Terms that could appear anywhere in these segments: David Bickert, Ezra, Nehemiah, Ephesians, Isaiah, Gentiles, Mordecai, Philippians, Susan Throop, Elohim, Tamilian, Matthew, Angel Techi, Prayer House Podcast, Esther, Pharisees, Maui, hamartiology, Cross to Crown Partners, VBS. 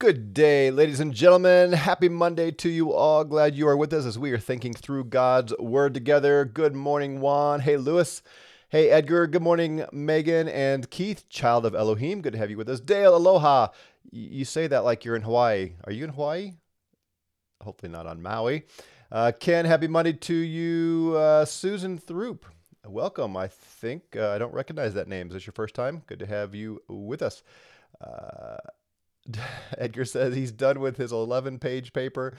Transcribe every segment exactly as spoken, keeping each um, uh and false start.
Good day, ladies and gentlemen. Happy Monday to you all. Glad you are with us as we are thinking through God's Word together. Good morning, Juan. Hey, Lewis. Hey, Edgar. Good morning, Megan and Keith, child of Elohim. Good to have you with us. Dale, aloha. You say that like you're in Hawaii. Are you in Hawaii? Hopefully not on Maui. Uh, Ken, happy Monday to you. Uh, Susan Throop, welcome, I think. Uh, I don't recognize that name. Is this your first time? Good to have you with us. Uh... Edgar says he's done with his eleven page paper.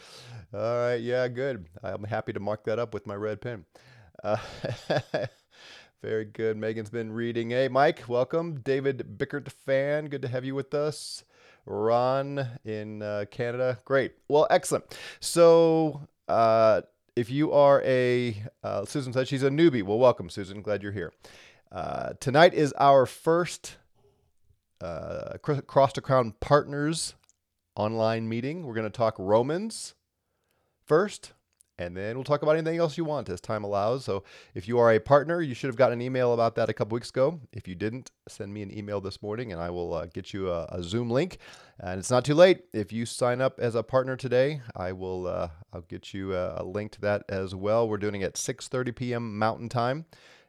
All right, yeah, good. I'm happy to mark that up with my red pen. Uh, very good. Megan's been reading. Hey, Mike, welcome. David Bickert fan, good to have you with us. Ron in uh, Canada. Great. Well, excellent. So uh, if you are a, uh, Susan said she's a newbie. Well, welcome, Susan. Glad you're here. Uh, tonight is our first Uh, Cross to Crown Partners online meeting. We're going to talk Romans first, and then we'll talk about anything else you want as time allows. So if you are a partner, you should have gotten an email about that a couple weeks ago. If you didn't, send me an email this morning, and I will uh, get you a, a Zoom link. And it's not too late. If you sign up as a partner today, I will uh, I'll get you a, a link to that as well. We're doing it at six thirty p m Mountain Time,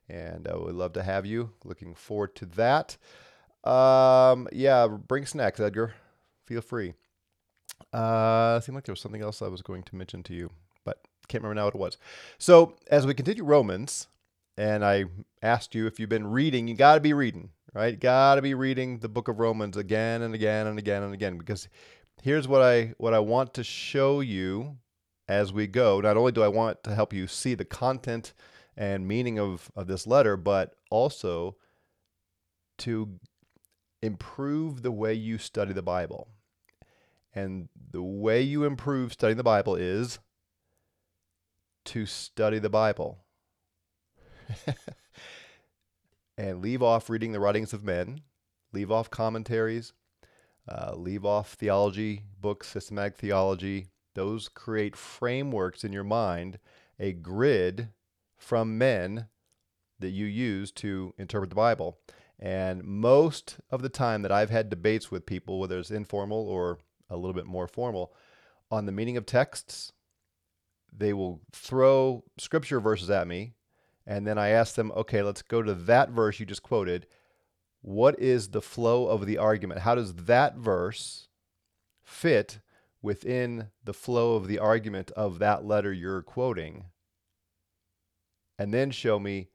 and I uh, would love to have you. Looking forward to that. Um, yeah, bring snacks, Edgar. Feel free. Uh, seemed like there was something else I was going to mention to you, but can't remember now what it was. So as we continue Romans, and I asked you if you've been reading, you got to be reading, right? Got to be reading the book of Romans again and again and again and again, because here's what I, what I want to show you as we go. Not only do I want to help you see the content and meaning of, of this letter, but also to improve the way you study the Bible. And the way you improve studying the Bible is to study the Bible and leave off reading the writings of men, leave off commentaries, uh, leave off theology books, systematic theology. Those create frameworks in your mind, a grid from men that you use to interpret the Bible. And most of the time that I've had debates with people, whether it's informal or a little bit more formal, on the meaning of texts, they will throw scripture verses at me. And then I ask them, okay, let's go to that verse you just quoted. What is the flow of the argument? How does that verse fit within the flow of the argument of that letter you're quoting? And then show me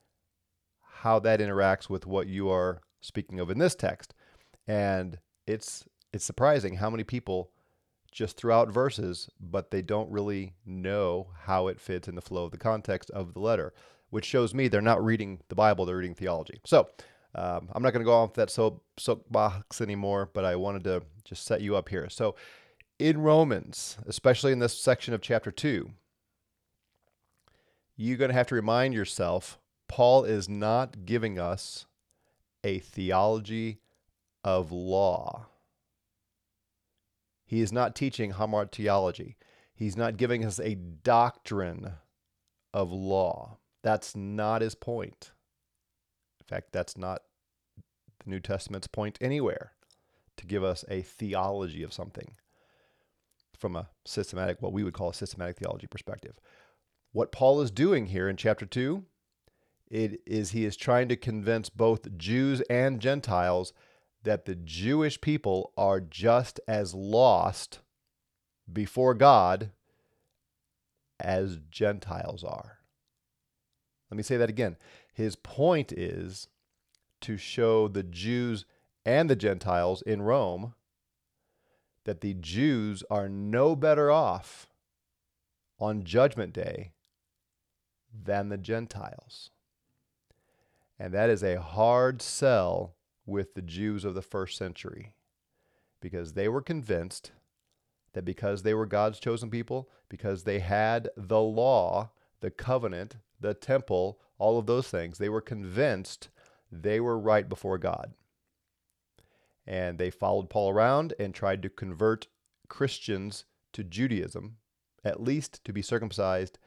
how that interacts with what you are speaking of in this text. And it's it's surprising how many people just throw out verses, but they don't really know how it fits in the flow of the context of the letter, which shows me they're not reading the Bible, they're reading theology. So um, I'm not going to go off that soap, soapbox anymore, but I wanted to just set you up here. So in Romans, especially in this section of chapter two, you're going to have to remind yourself Paul is not giving us a theology of law. He is not teaching hamartiology. He's not giving us a doctrine of law. That's not his point. In fact, that's not the New Testament's point anywhere, to give us a theology of something from a systematic, what we would call a systematic theology perspective. What Paul is doing here in chapter two, It is he is trying to convince both Jews and Gentiles that the Jewish people are just as lost before God as Gentiles are. Let me say that again. His point is to show the Jews and the Gentiles in Rome that the Jews are no better off on Judgment Day than the Gentiles. And that is a hard sell with the Jews of the first century, because they were convinced that because they were God's chosen people, because they had the law, the covenant, the temple, all of those things, they were convinced they were right before God. And they followed Paul around and tried to convert Christians to Judaism, at least to be circumcised,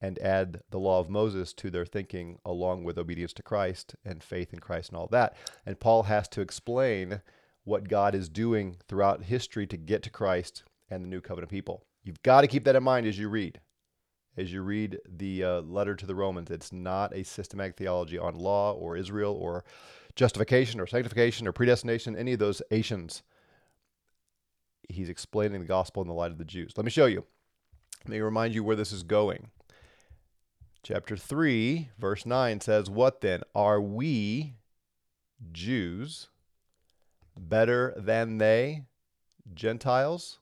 and add the law of Moses to their thinking, along with obedience to Christ and faith in Christ and all that. And Paul has to explain what God is doing throughout history to get to Christ and the new covenant people. You've got to keep that in mind as you read. As you read the uh, letter to the Romans, it's not a systematic theology on law or Israel or justification or sanctification or predestination, any of those Asians. He's explaining the gospel in the light of the Jews. Let me show you. Let me remind you where this is going. Chapter three, verse nine says, "What then? Are we, Jews, better than they, Gentiles?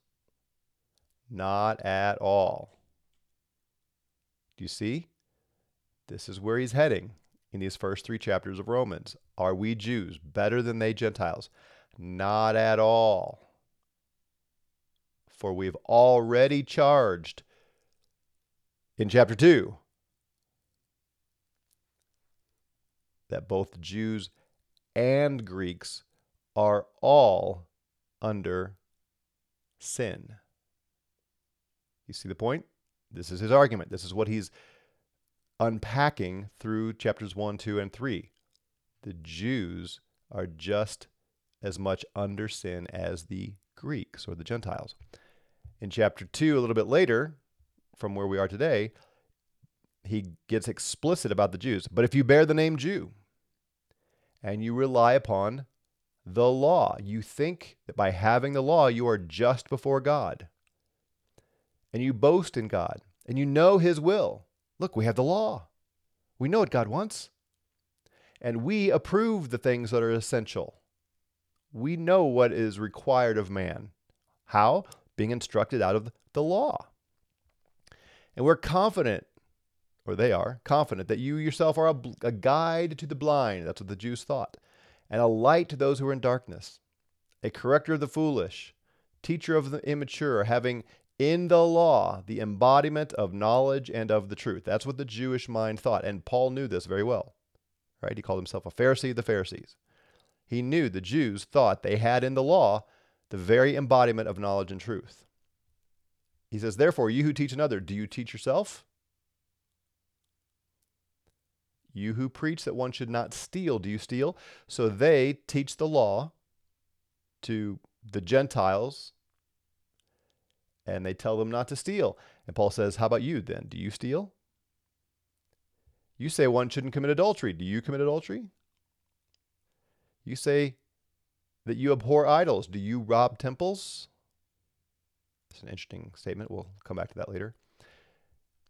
Not at all." Do you see? This is where he's heading in these first three chapters of Romans. Are we Jews better than they, Gentiles? Not at all. For we've already charged in chapter two that both Jews and Greeks are all under sin. You see the point? This is his argument. This is what he's unpacking through chapters one, two, and three. The Jews are just as much under sin as the Greeks or the Gentiles. In chapter two, a little bit later, from where we are today, he gets explicit about the Jews. But if you bear the name Jew and you rely upon the law, you think that by having the law, you are just before God. And you boast in God and you know his will. Look, we have the law. We know what God wants. And we approve the things that are essential. We know what is required of man. How? Being instructed out of the law. And we're confident, or they are confident, that you yourself are a, a guide to the blind. That's what the Jews thought. And a light to those who are in darkness, a corrector of the foolish, teacher of the immature, having in the law the embodiment of knowledge and of the truth. That's what the Jewish mind thought. And Paul knew this very well, right? He called himself a Pharisee of the Pharisees. He knew the Jews thought they had in the law the very embodiment of knowledge and truth. He says, therefore, you who teach another, do you teach yourself? You who preach that one should not steal, do you steal? So they teach the law to the Gentiles, and they tell them not to steal. And Paul says, how about you then? Do you steal? You say one shouldn't commit adultery. Do you commit adultery? You say that you abhor idols. Do you rob temples? It's an interesting statement. We'll come back to that later.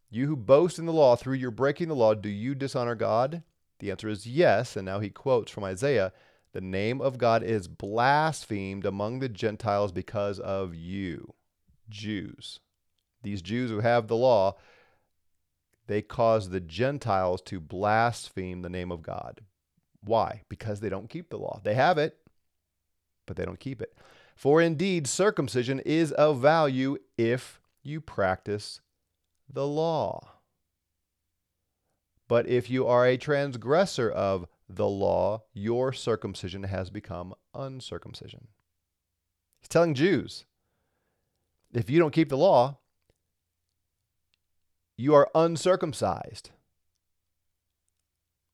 You who boast in the law through your breaking the law, do you dishonor God? The answer is yes. And now he quotes from Isaiah, the name of God is blasphemed among the Gentiles because of you, Jews. These Jews who have the law, they cause the Gentiles to blaspheme the name of God. Why? Because they don't keep the law. They have it, but they don't keep it. For indeed, circumcision is of value if you practice the law. But if you are a transgressor of the law, your circumcision has become uncircumcision. He's telling Jews, if you don't keep the law, you are uncircumcised.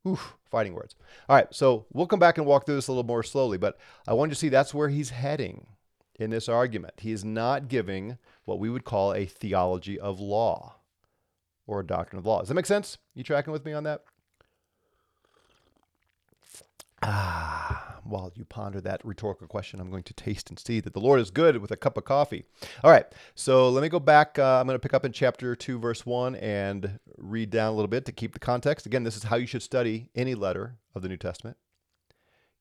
Oof, fighting words. All right, so we'll come back and walk through this a little more slowly, but I want you to see that's where he's heading in this argument. He is not giving what we would call a theology of law or a doctrine of law. Does that make sense? You tracking with me on that? Ah, while you ponder that rhetorical question, I'm going to taste and see that the Lord is good with a cup of coffee. All right, so let me go back. Uh, I'm going to pick up in chapter two, verse one, and read down a little bit to keep the context. Again, this is how you should study any letter of the New Testament.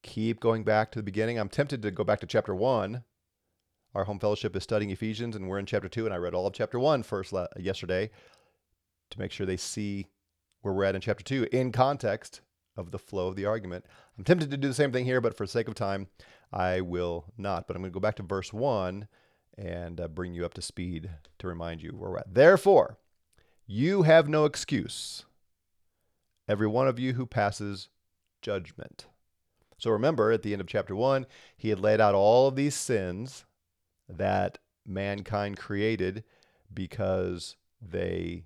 Keep going back to the beginning. I'm tempted to go back to chapter one. Our home fellowship is studying Ephesians, and we're in chapter two, and I read all of chapter one first le- yesterday to make sure they see where we're at in chapter two in context of the flow of the argument. I'm tempted to do the same thing here, but for the sake of time, I will not. But I'm going to go back to verse one and uh, bring you up to speed to remind you where we're at. Therefore, you have no excuse, every one of you who passes judgment. So remember, at the end of chapter one, he had laid out all of these sins that mankind created because they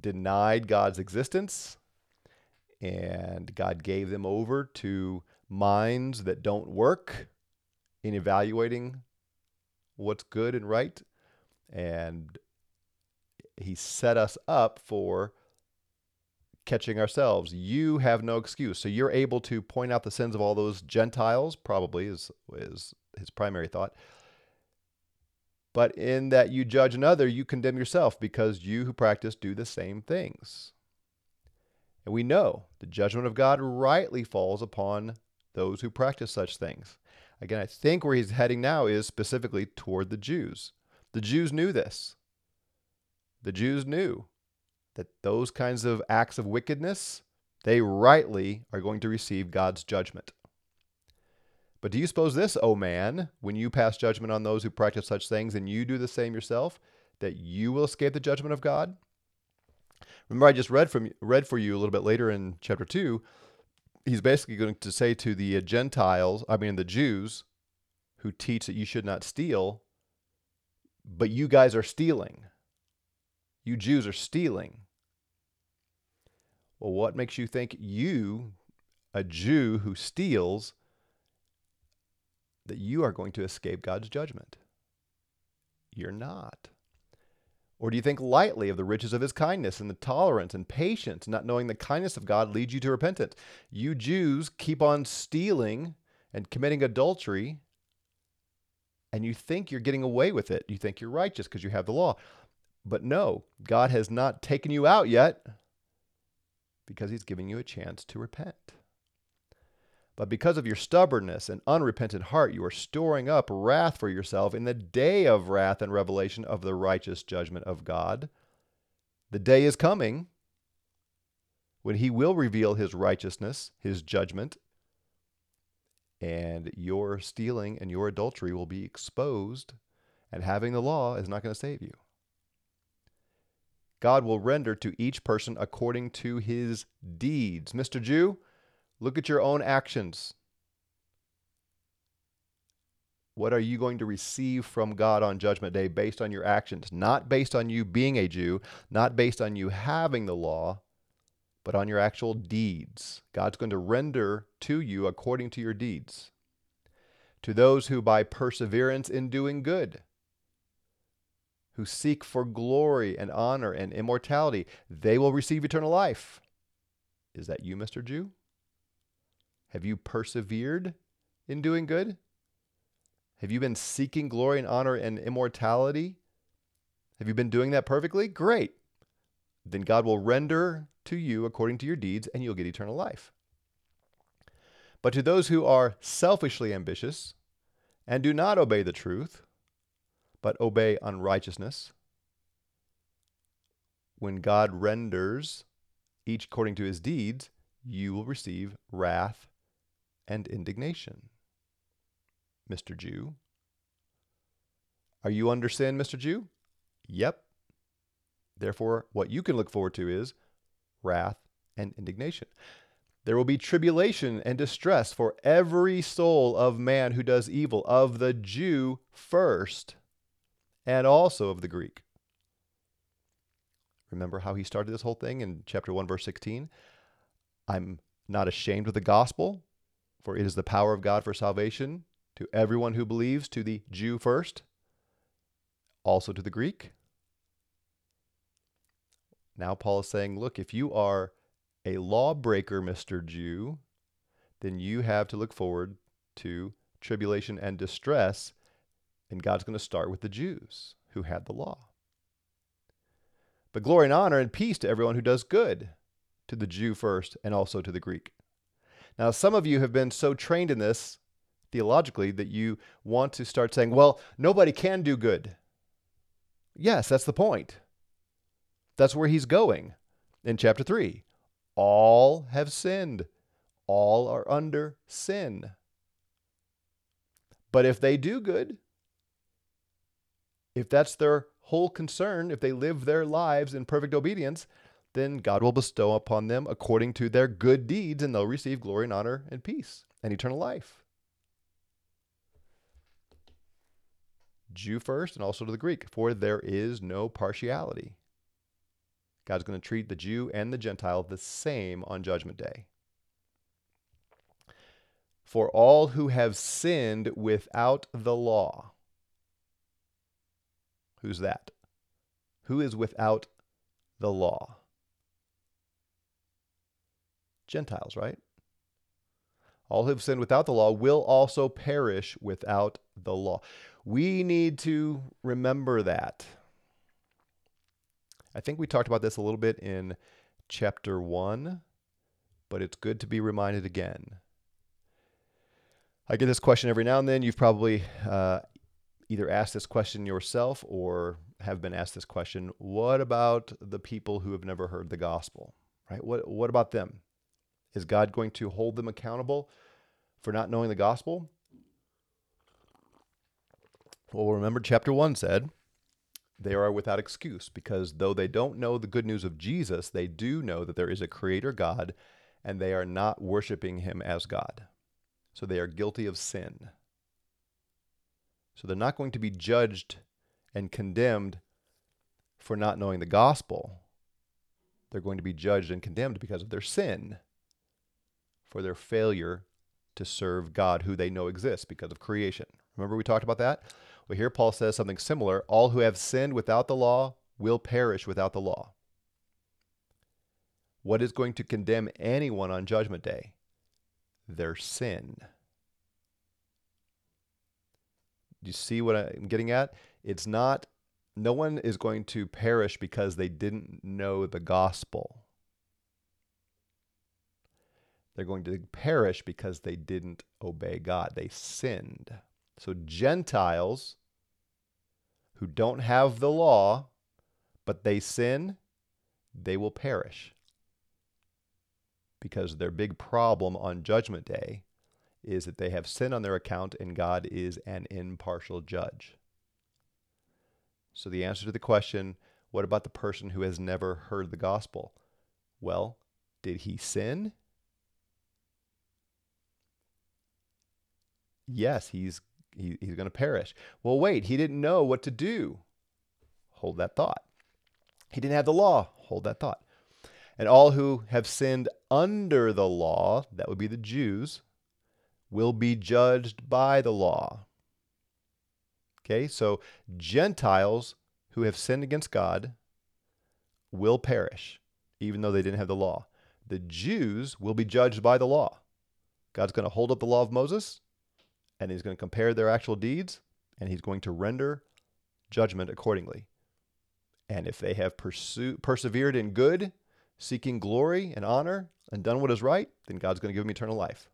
denied God's existence, and God gave them over to minds that don't work in evaluating what's good and right, and he set us up for catching ourselves. You have no excuse. So you're able to point out the sins of all those Gentiles, probably is, is his primary thought. But in that you judge another, you condemn yourself, because you who practice do the same things. And we know the judgment of God rightly falls upon those who practice such things. Again, I think where he's heading now is specifically toward the Jews. The Jews knew this. The Jews knew that those kinds of acts of wickedness, they rightly are going to receive God's judgment. But do you suppose this, O man, when you pass judgment on those who practice such things and you do the same yourself, that you will escape the judgment of God? Remember, I just read from read for you a little bit later in chapter two. He's basically going to say to the Gentiles, I mean the Jews, who teach that you should not steal, but you guys are stealing. You Jews are stealing. Well, what makes you think you, a Jew who steals, that you are going to escape God's judgment? You're not. Or do you think lightly of the riches of his kindness and the tolerance and patience, not knowing the kindness of God leads you to repentance? You Jews keep on stealing and committing adultery, and you think you're getting away with it. You think you're righteous because you have the law. But no, God has not taken you out yet, because he's giving you a chance to repent. But because of your stubbornness and unrepentant heart, you are storing up wrath for yourself in the day of wrath and revelation of the righteous judgment of God. The day is coming when he will reveal his righteousness, his judgment, and your stealing and your adultery will be exposed, and having the law is not going to save you. God will render to each person according to his deeds. Mister Jew, look at your own actions. What are you going to receive from God on Judgment Day based on your actions? Not based on you being a Jew, not based on you having the law, but on your actual deeds. God's going to render to you according to your deeds. To those who by perseverance in doing good, who seek for glory and honor and immortality, they will receive eternal life. Is that you, Mister Jew? Have you persevered in doing good? Have you been seeking glory and honor and immortality? Have you been doing that perfectly? Great. Then God will render to you according to your deeds, and you'll get eternal life. But to those who are selfishly ambitious and do not obey the truth, but obey unrighteousness, when God renders each according to his deeds, you will receive wrath and indignation. Mister Jew, are you under sin, Mister Jew? Yep. Therefore, what you can look forward to is wrath and indignation. There will be tribulation and distress for every soul of man who does evil, of the Jew first, and also of the Greek. Remember how he started this whole thing in chapter one, verse sixteen? I'm not ashamed of the gospel, for it is the power of God for salvation to everyone who believes, to the Jew first, also to the Greek. Now Paul is saying, look, if you are a lawbreaker, Mister Jew, then you have to look forward to tribulation and distress, and God's going to start with the Jews who had the law. But glory and honor and peace to everyone who does good, to the Jew first and also to the Greek. Now, some of you have been so trained in this theologically that you want to start saying, well, nobody can do good. Yes, that's the point. That's where he's going in chapter three. All have sinned. All are under sin. But if they do good, if that's their whole concern, if they live their lives in perfect obedience, then God will bestow upon them according to their good deeds, and they'll receive glory and honor and peace and eternal life. Jew first and also to the Greek, for there is no partiality. God's going to treat the Jew and the Gentile the same on Judgment Day. for all who have sinned without the law. Who's that? Who is without the law? Gentiles, right? All who have sinned without the law will also perish without the law. We need to remember that. I think we talked about this a little bit in chapter one, but it's good to be reminded again. I get this question every now and then. You've probably uh, either asked this question yourself or have been asked this question. What about the people who have never heard the gospel? Right? What, what about them? Is God going to hold them accountable for not knowing the gospel? Well, remember chapter one said, they are without excuse, because though they don't know the good news of Jesus, they do know that there is a creator God, and they are not worshiping him as God. So they are guilty of sin. So they're not going to be judged and condemned for not knowing the gospel. They're going to be judged and condemned because of their sin, for their failure to serve God, who they know exists because of creation. Remember we talked about that? Well, here Paul says something similar. All who have sinned without the law will perish without the law. What is going to condemn anyone on Judgment Day? Their sin. Do you see what I'm getting at? It's not, no one is going to perish because they didn't know the gospel. They're going to perish because they didn't obey God. They sinned. So Gentiles who don't have the law, but they sin, they will perish. Because their big problem on Judgment Day is that they have sin on their account and God is an impartial judge. So the answer to the question, what about the person who has never heard the gospel? Well, did he sin? Yes, he's he, he's going to perish. Well, wait, he didn't know what to do. Hold that thought. He didn't have the law. Hold that thought. And all who have sinned under the law, that would be the Jews, will be judged by the law. Okay, so Gentiles who have sinned against God will perish, even though they didn't have the law. The Jews will be judged by the law. God's going to hold up the law of Moses, and he's going to compare their actual deeds, and he's going to render judgment accordingly. And if they have pursued, persevered in good, seeking glory and honor, and done what is right, then God's going to give them eternal life.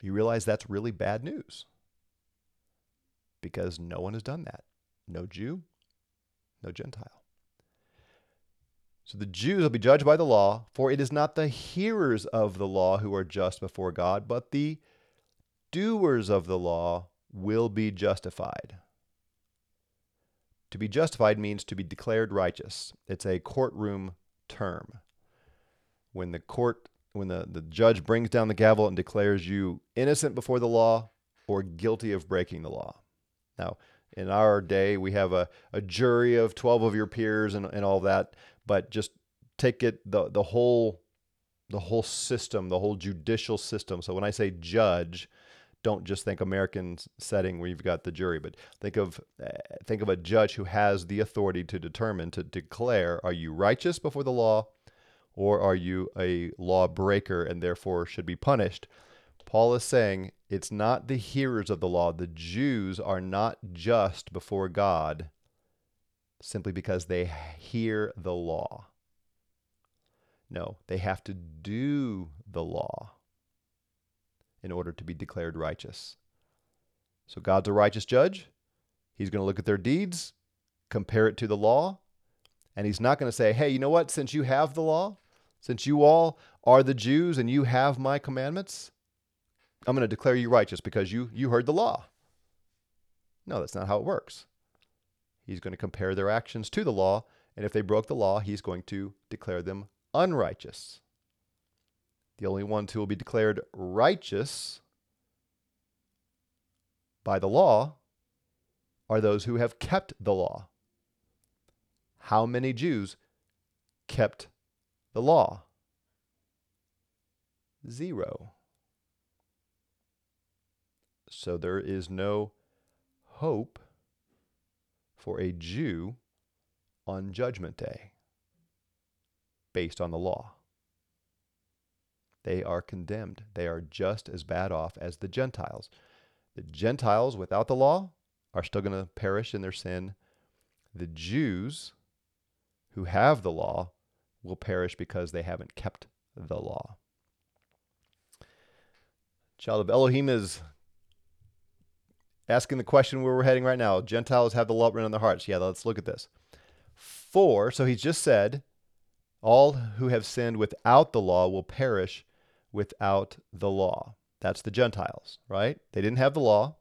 You realize that's really bad news, because no one has done that. No Jew, no Gentile. So the Jews will be judged by the law, for it is not the hearers of the law who are just before God, but the doers of the law will be justified. To be justified means to be declared righteous. It's a courtroom term. When the court, when the, the judge brings down the gavel and declares you innocent before the law or guilty of breaking the law. Now, in our day, we have a, a jury of twelve of your peers and, and all that, but just take it the, the whole the whole system, the whole judicial system. So when I say judge, don't just think American setting where you've got the jury, but think of uh, think of a judge who has the authority to determine, to declare, are you righteous before the law, or are you a lawbreaker and therefore should be punished? Paul is saying it's not the hearers of the law. The Jews are not just before God simply because they hear the law. No, they have to do the law in order to be declared righteous. So God's a righteous judge. He's going to look at their deeds, compare it to the law, and he's not going to say, hey, you know what? Since you have the law, since you all are the Jews and you have my commandments, I'm going to declare you righteous because you, you heard the law. No, that's not how it works. He's going to compare their actions to the law, and if they broke the law, he's going to declare them unrighteous. The only ones who will be declared righteous by the law are those who have kept the law. How many Jews kept the law? Zero. So there is no hope for a Jew on Judgment Day based on the law. They are condemned. They are just as bad off as the Gentiles. The Gentiles without the law are still going to perish in their sin. The Jews who have the law will perish because they haven't kept the law. Child of Elohim is asking the question where we're heading right now. Gentiles have the law written on their hearts. Yeah, let's look at this. For, so he's just said, all who have sinned without the law will perish without the law. That's the Gentiles, right? They didn't have the law,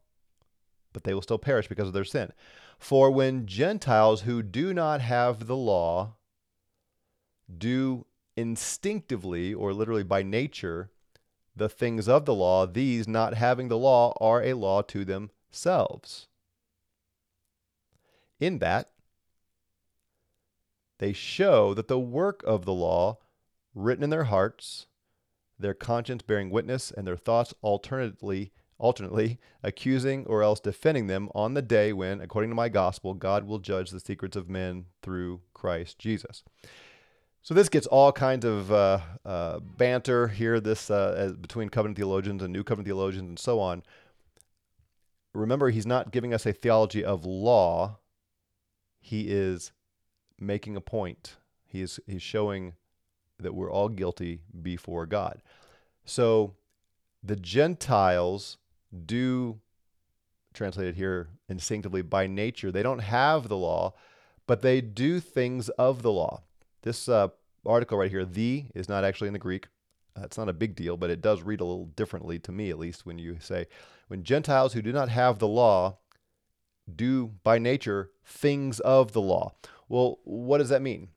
but they will still perish because of their sin. For when Gentiles who do not have the law do instinctively, or literally by nature, the things of the law, these not having the law are a law to themselves, in that they show that the work of the law written in their hearts, their conscience bearing witness, and their thoughts alternately, alternately accusing or else defending them on the day when, according to my gospel, God will judge the secrets of men through Christ Jesus. So this gets all kinds of uh, uh, banter here, this uh, as between covenant theologians and new covenant theologians and so on. Remember, he's not giving us a theology of law. He is making a point. He is he's showing that we're all guilty before God. So the Gentiles do, translated here instinctively, by nature, they don't have the law, but they do things of the law. This uh, article right here, the, is not actually in the Greek. Uh, it's not a big deal, but it does read a little differently to me, at least, when you say, when Gentiles who do not have the law do, by nature, things of the law. Well, what does that mean?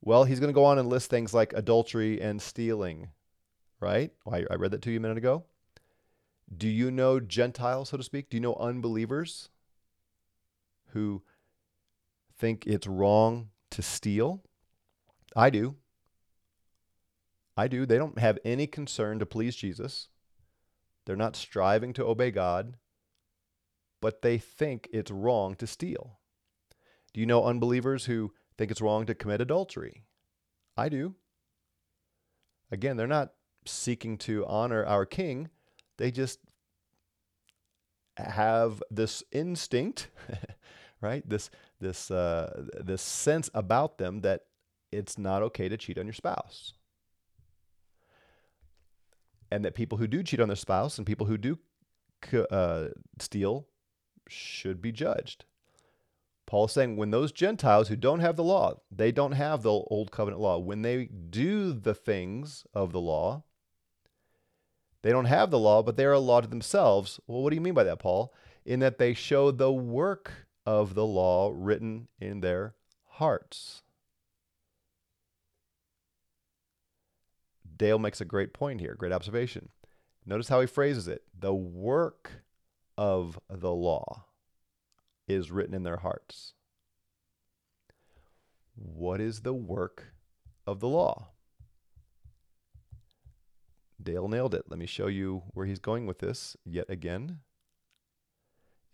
Well, he's going to go on and list things like adultery and stealing, right? I, I read that to you a minute ago. Do you know Gentiles, so to speak? Do you know unbelievers who think it's wrong to steal? I do. I do. They don't have any concern to please Jesus. They're not striving to obey God, but they think it's wrong to steal. Do you know unbelievers who think it's wrong to commit adultery? I do. Again, they're not seeking to honor our King. They just have this instinct, right? This this uh, this sense about them that it's not okay to cheat on your spouse. And that people who do cheat on their spouse and people who do uh, steal should be judged. Paul is saying when those Gentiles who don't have the law, they don't have the old covenant law, when they do the things of the law, they don't have the law, but they are a law to themselves. Well, what do you mean by that, Paul? In that they show the work of the law written in their hearts. Dale makes a great point here, great observation. Notice how he phrases it. The work of the law is written in their hearts. What is the work of the law? Dale nailed it. Let me show you where he's going with this yet again.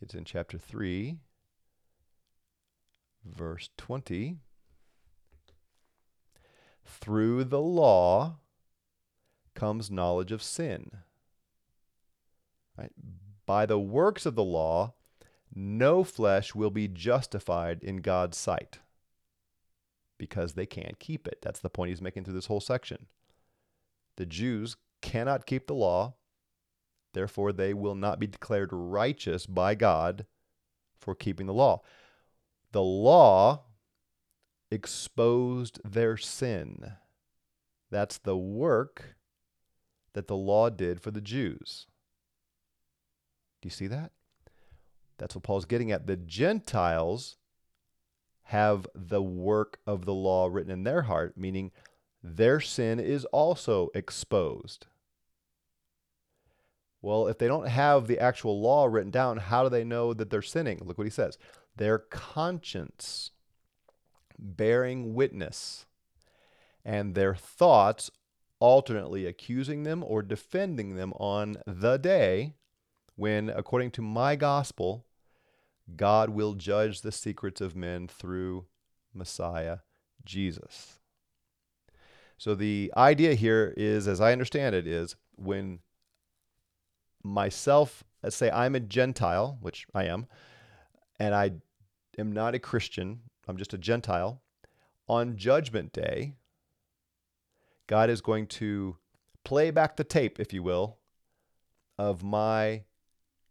It's in chapter three, verse twenty. Through the law comes knowledge of sin. Right? By the works of the law, no flesh will be justified in God's sight because they can't keep it. That's the point he's making through this whole section. The Jews cannot keep the law. Therefore, they will not be declared righteous by God for keeping the law. The law exposed their sin. That's the work that the law did for the Jews. Do you see that? That's what Paul's getting at. The Gentiles have the work of the law written in their heart, meaning their sin is also exposed. Well, if they don't have the actual law written down, how do they know that they're sinning? Look what he says. Their conscience bearing witness and their thoughts alternately accusing them or defending them on the day when, according to my gospel, God will judge the secrets of men through Messiah Jesus. So the idea here is, as I understand it, is when myself, let's say I'm a Gentile, which I am, and I am not a Christian, I'm just a Gentile, on Judgment Day, God is going to play back the tape, if you will, of my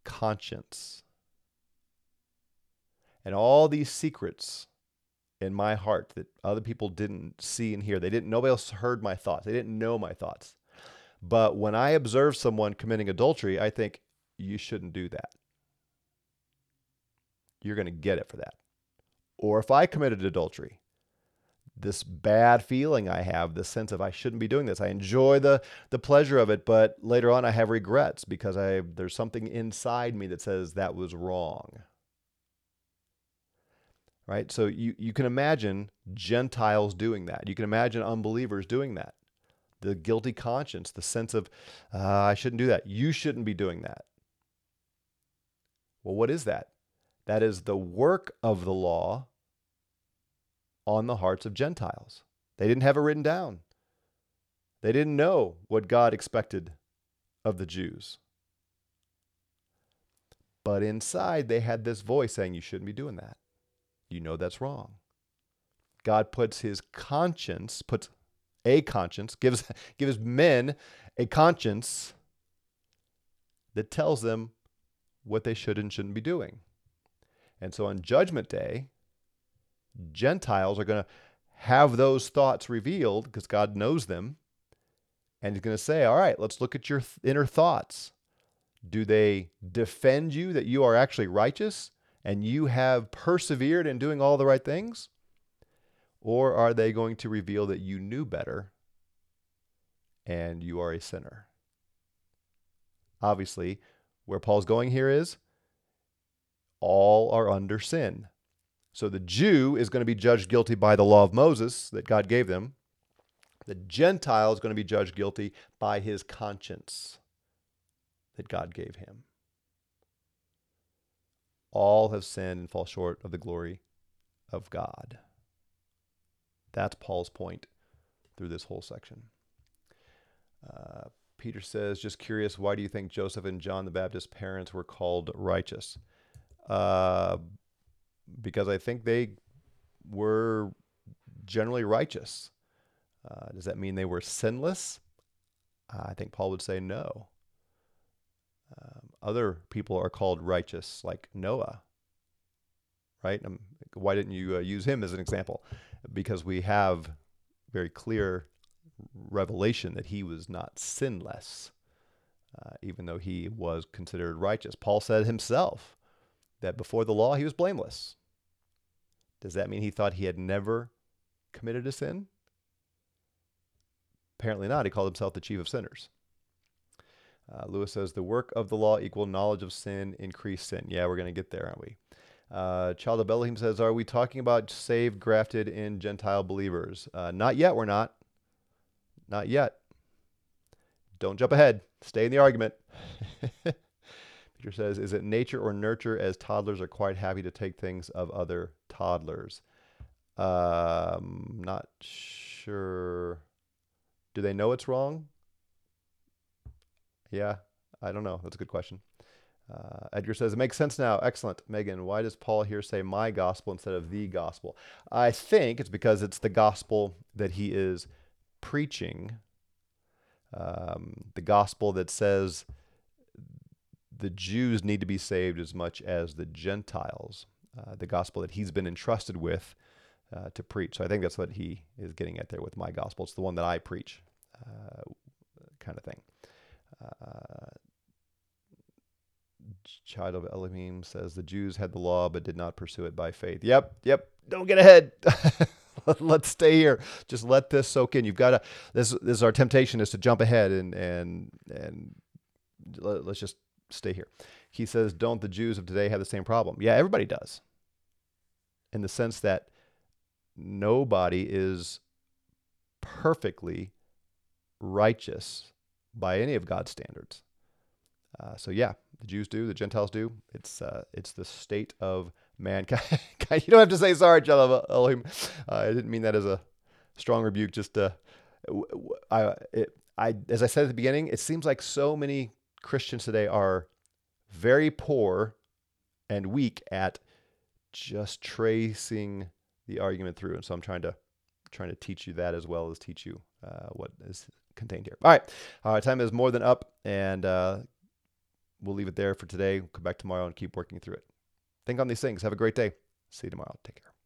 conscience and all these secrets in my heart that other people didn't see and hear. They didn't, nobody else heard my thoughts. They didn't know my thoughts. But when I observe someone committing adultery, I think, you shouldn't do that. You're going to get it for that. Or if I committed adultery, this bad feeling I have, this sense of I shouldn't be doing this. I enjoy the the pleasure of it, but later on I have regrets because I there's something inside me that says that was wrong. Right? So you, you can imagine Gentiles doing that. You can imagine unbelievers doing that. The guilty conscience, the sense of uh, I shouldn't do that. You shouldn't be doing that. Well, what is that? That is the work of the law on the hearts of Gentiles. They didn't have it written down. They didn't know what God expected of the Jews. But inside they had this voice saying, you shouldn't be doing that. You know that's wrong. God puts his conscience, puts a conscience, gives, gives men a conscience that tells them what they should and shouldn't be doing. And so on Judgment Day, Gentiles are going to have those thoughts revealed because God knows them. And he's going to say, all right, let's look at your th- inner thoughts. Do they defend you that you are actually righteous and you have persevered in doing all the right things? Or are they going to reveal that you knew better and you are a sinner? Obviously, where Paul's going here is all are under sin. So the Jew is going to be judged guilty by the law of Moses that God gave them. The Gentile is going to be judged guilty by his conscience that God gave him. All have sinned and fall short of the glory of God. That's Paul's point through this whole section. Uh, Peter says, just curious, why do you think Joseph and John the Baptist's parents were called righteous? Uh... Because I think they were generally righteous. Uh, does that mean they were sinless? Uh, I think Paul would say no. Um, other people are called righteous, like Noah, right? Um, why didn't you uh, use him as an example? Because we have very clear revelation that he was not sinless, uh, even though he was considered righteous. Paul said himself that before the law he was blameless. Does that mean he thought he had never committed a sin? Apparently not. He called himself the chief of sinners. Uh, Lewis says, the work of the law equal knowledge of sin, increased sin. Yeah, we're going to get there, aren't we? Uh, Child of Elohim says, are we talking about saved, grafted in Gentile believers? Uh, not yet, we're not. Not yet. Don't jump ahead. Stay in the argument. Peter says, is it nature or nurture, as toddlers are quite happy to take things of other toddlers? Um, not sure. Do they know it's wrong? Yeah, I don't know. That's a good question. Uh, Edgar says, it makes sense now. Excellent. Megan, why does Paul here say my gospel instead of the gospel? I think it's because it's the gospel that he is preaching. Um, the gospel that says the Jews need to be saved as much as the Gentiles, uh, the gospel that he's been entrusted with uh, to preach. So I think that's what he is getting at there with my gospel. It's the one that I preach, uh, kind of thing. Uh, Child of Elohim says the Jews had the law but did not pursue it by faith. Yep, yep. Don't get ahead. Let's stay here. Just let this soak in. You've got to. This, this is our temptation, is to jump ahead and and and let, let's just. Stay here. He says, don't the Jews of today have the same problem? Yeah, everybody does. In the sense that nobody is perfectly righteous by any of God's standards. Uh, so yeah, the Jews do, the Gentiles do. It's uh, it's the state of mankind. You don't have to say sorry, child of Elohim. Uh, I didn't mean that as a strong rebuke. Just uh, I, it, I, as I said at the beginning, it seems like so many Christians today are very poor and weak at just tracing the argument through. And so I'm trying to trying to teach you that as well as teach you uh, what is contained here. All right, our time is more than up, and uh, we'll leave it there for today. We'll come back tomorrow and keep working through it. Think on these things. Have a great day. See you tomorrow. Take care.